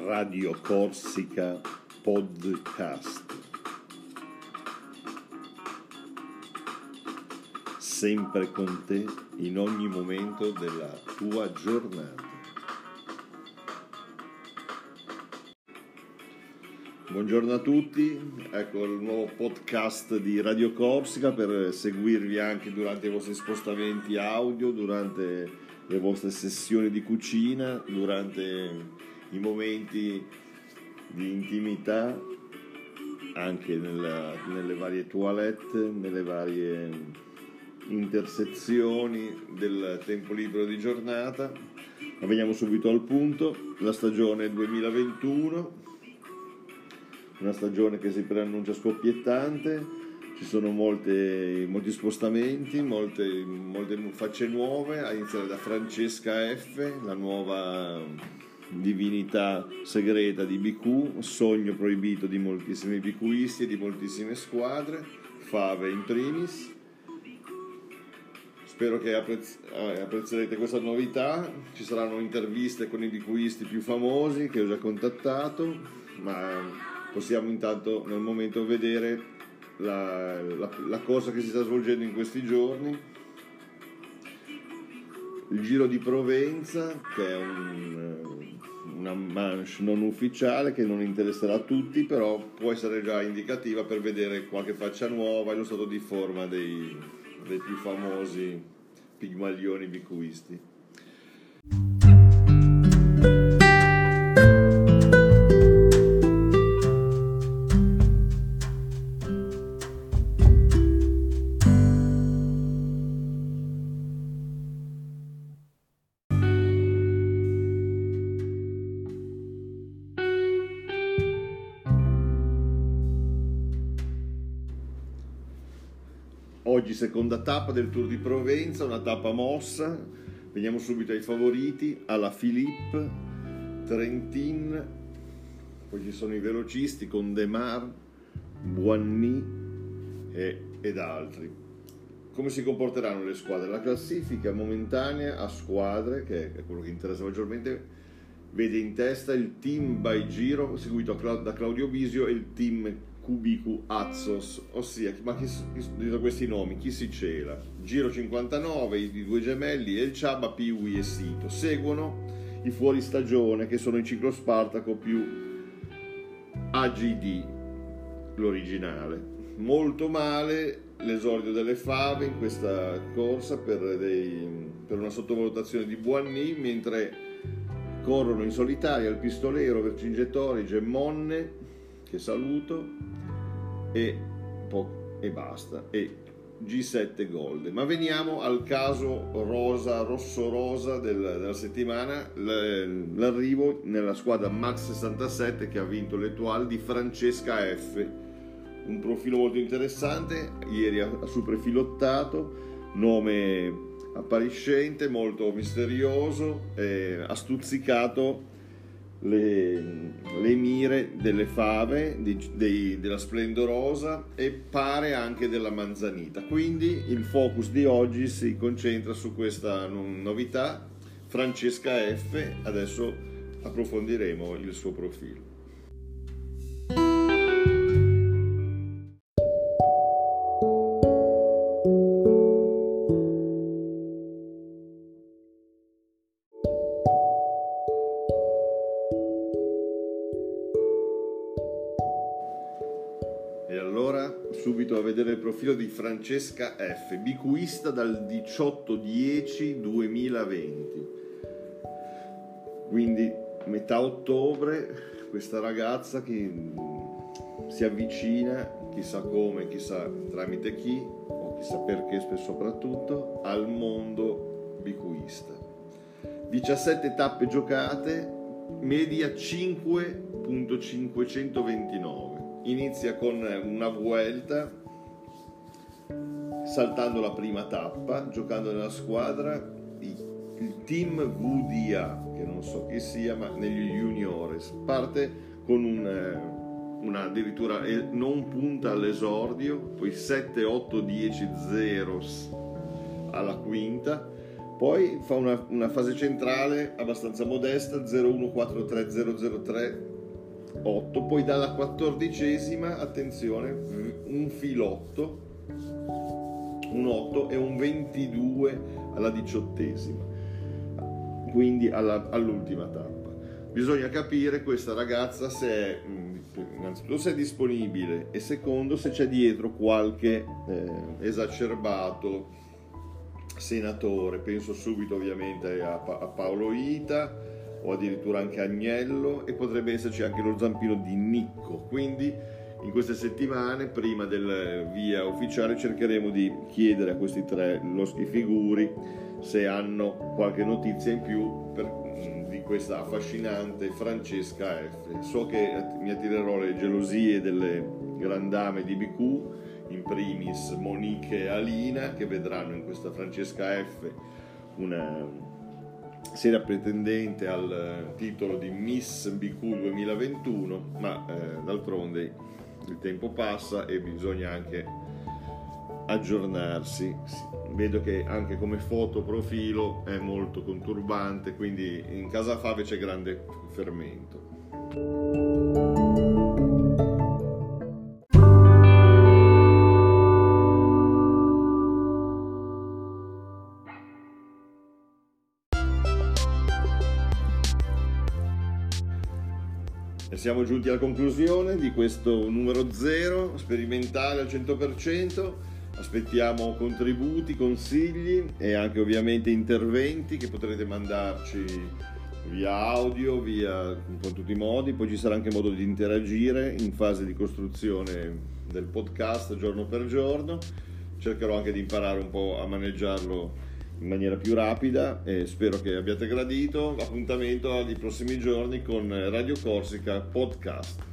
Radio Corsica Podcast. Sempre con te in ogni momento della tua giornata. Buongiorno a tutti, ecco il nuovo podcast di Radio Corsica per seguirvi anche durante i vostri spostamenti audio, durante le vostre sessioni di cucina, durante i momenti di intimità, anche nelle varie toilette, nelle varie intersezioni del tempo libero di giornata. Ma veniamo subito al punto, la stagione 2021. Una stagione che si preannuncia scoppiettante, ci sono molti spostamenti, molte facce nuove, a iniziare da Francesca F., la nuova divinità segreta di BQ, sogno proibito di moltissimi BQisti e di moltissime squadre, fave in primis. Spero che apprezzerete questa novità, ci saranno interviste con i BQisti più famosi che ho già contattato, ma possiamo intanto nel momento vedere la cosa che si sta svolgendo in questi giorni. Il Giro di Provenza, che è una manche non ufficiale, che non interesserà a tutti, però può essere già indicativa per vedere qualche faccia nuova e lo stato di forma dei più famosi pigmaglioni bicuisti. Oggi seconda tappa del Tour di Provenza, una tappa mossa. Veniamo subito ai favoriti: Alaphilippe, Trentin, poi ci sono i velocisti con Demar, Buanni ed altri. Come si comporteranno le squadre? La classifica momentanea a squadre, che è quello che interessa maggiormente, vede in testa il team by Giro, seguito da Claudio Bisio, e il team Kubiku Azzos, ossia, ma dietro questi nomi chi si cela? Giro 59, i due gemelli e il Ciaba, Piwi e Sito. Seguono i fuoristagione, che sono il ciclo Spartaco più AGD, l'originale. Molto male l'esordio delle fave in questa corsa per una sottovalutazione di Buanni, mentre corrono in solitaria il Pistolero, Vercingetorige, Monne, che saluto, e basta, e G7 Gold. Ma veniamo al caso rosso-rosa della settimana, l'arrivo nella squadra MAX 67 che ha vinto l'Etoile di Francesca F., un profilo molto interessante, ieri ha superfilottato, nome appariscente, molto misterioso, ha stuzzicato le mire delle fave, della splendorosa e pare anche della manzanita. Quindi il focus di oggi si concentra su questa novità, Francesca F. Adesso approfondiremo il suo profilo. Subito a vedere il profilo di Francesca F., bicuista dal 18/10/2020, quindi metà ottobre. Questa ragazza che si avvicina, chissà come, chissà tramite chi o chissà perché, soprattutto al mondo bicuista. 17 tappe giocate, media 5.529. Inizia con una vuelta, saltando la prima tappa, giocando nella squadra il team VDA, che non so chi sia, ma negli juniores. Parte con una addirittura non punta all'esordio, poi 7, 8, 10, 0 alla quinta, Poi fa una fase centrale abbastanza modesta, 0143003 8, poi dalla 14esima, attenzione, un filotto, un 8 e un 22 alla 18esima, quindi all'ultima tappa. Bisogna capire questa ragazza se è, innanzitutto se è disponibile, e secondo se c'è dietro qualche esacerbato senatore. Penso subito ovviamente a Paolo Ita o addirittura anche Agnello, e potrebbe esserci anche lo zampino di Nicco. Quindi in queste settimane prima del via ufficiale cercheremo di chiedere a questi tre i figuri se hanno qualche notizia in più di questa affascinante Francesca F. So che mi attirerò le gelosie delle grandame di BQ, in primis Monique e Alina, che vedranno in questa Francesca F una seria pretendente al titolo di Miss BQ 2021, ma d'altronde il tempo passa e bisogna anche aggiornarsi. Vedo che anche come foto profilo è molto conturbante, quindi in casa Fave c'è grande fermento. Siamo giunti alla conclusione di questo numero 0, sperimentale al 100%. Aspettiamo contributi, consigli e anche ovviamente interventi che potrete mandarci via audio, con tutti i modi. Poi ci sarà anche modo di interagire in fase di costruzione del podcast giorno per giorno. Cercherò anche di imparare un po' a maneggiarlo in maniera più rapida, e spero che abbiate gradito. Appuntamento nei prossimi giorni con Radio Corsica Podcast.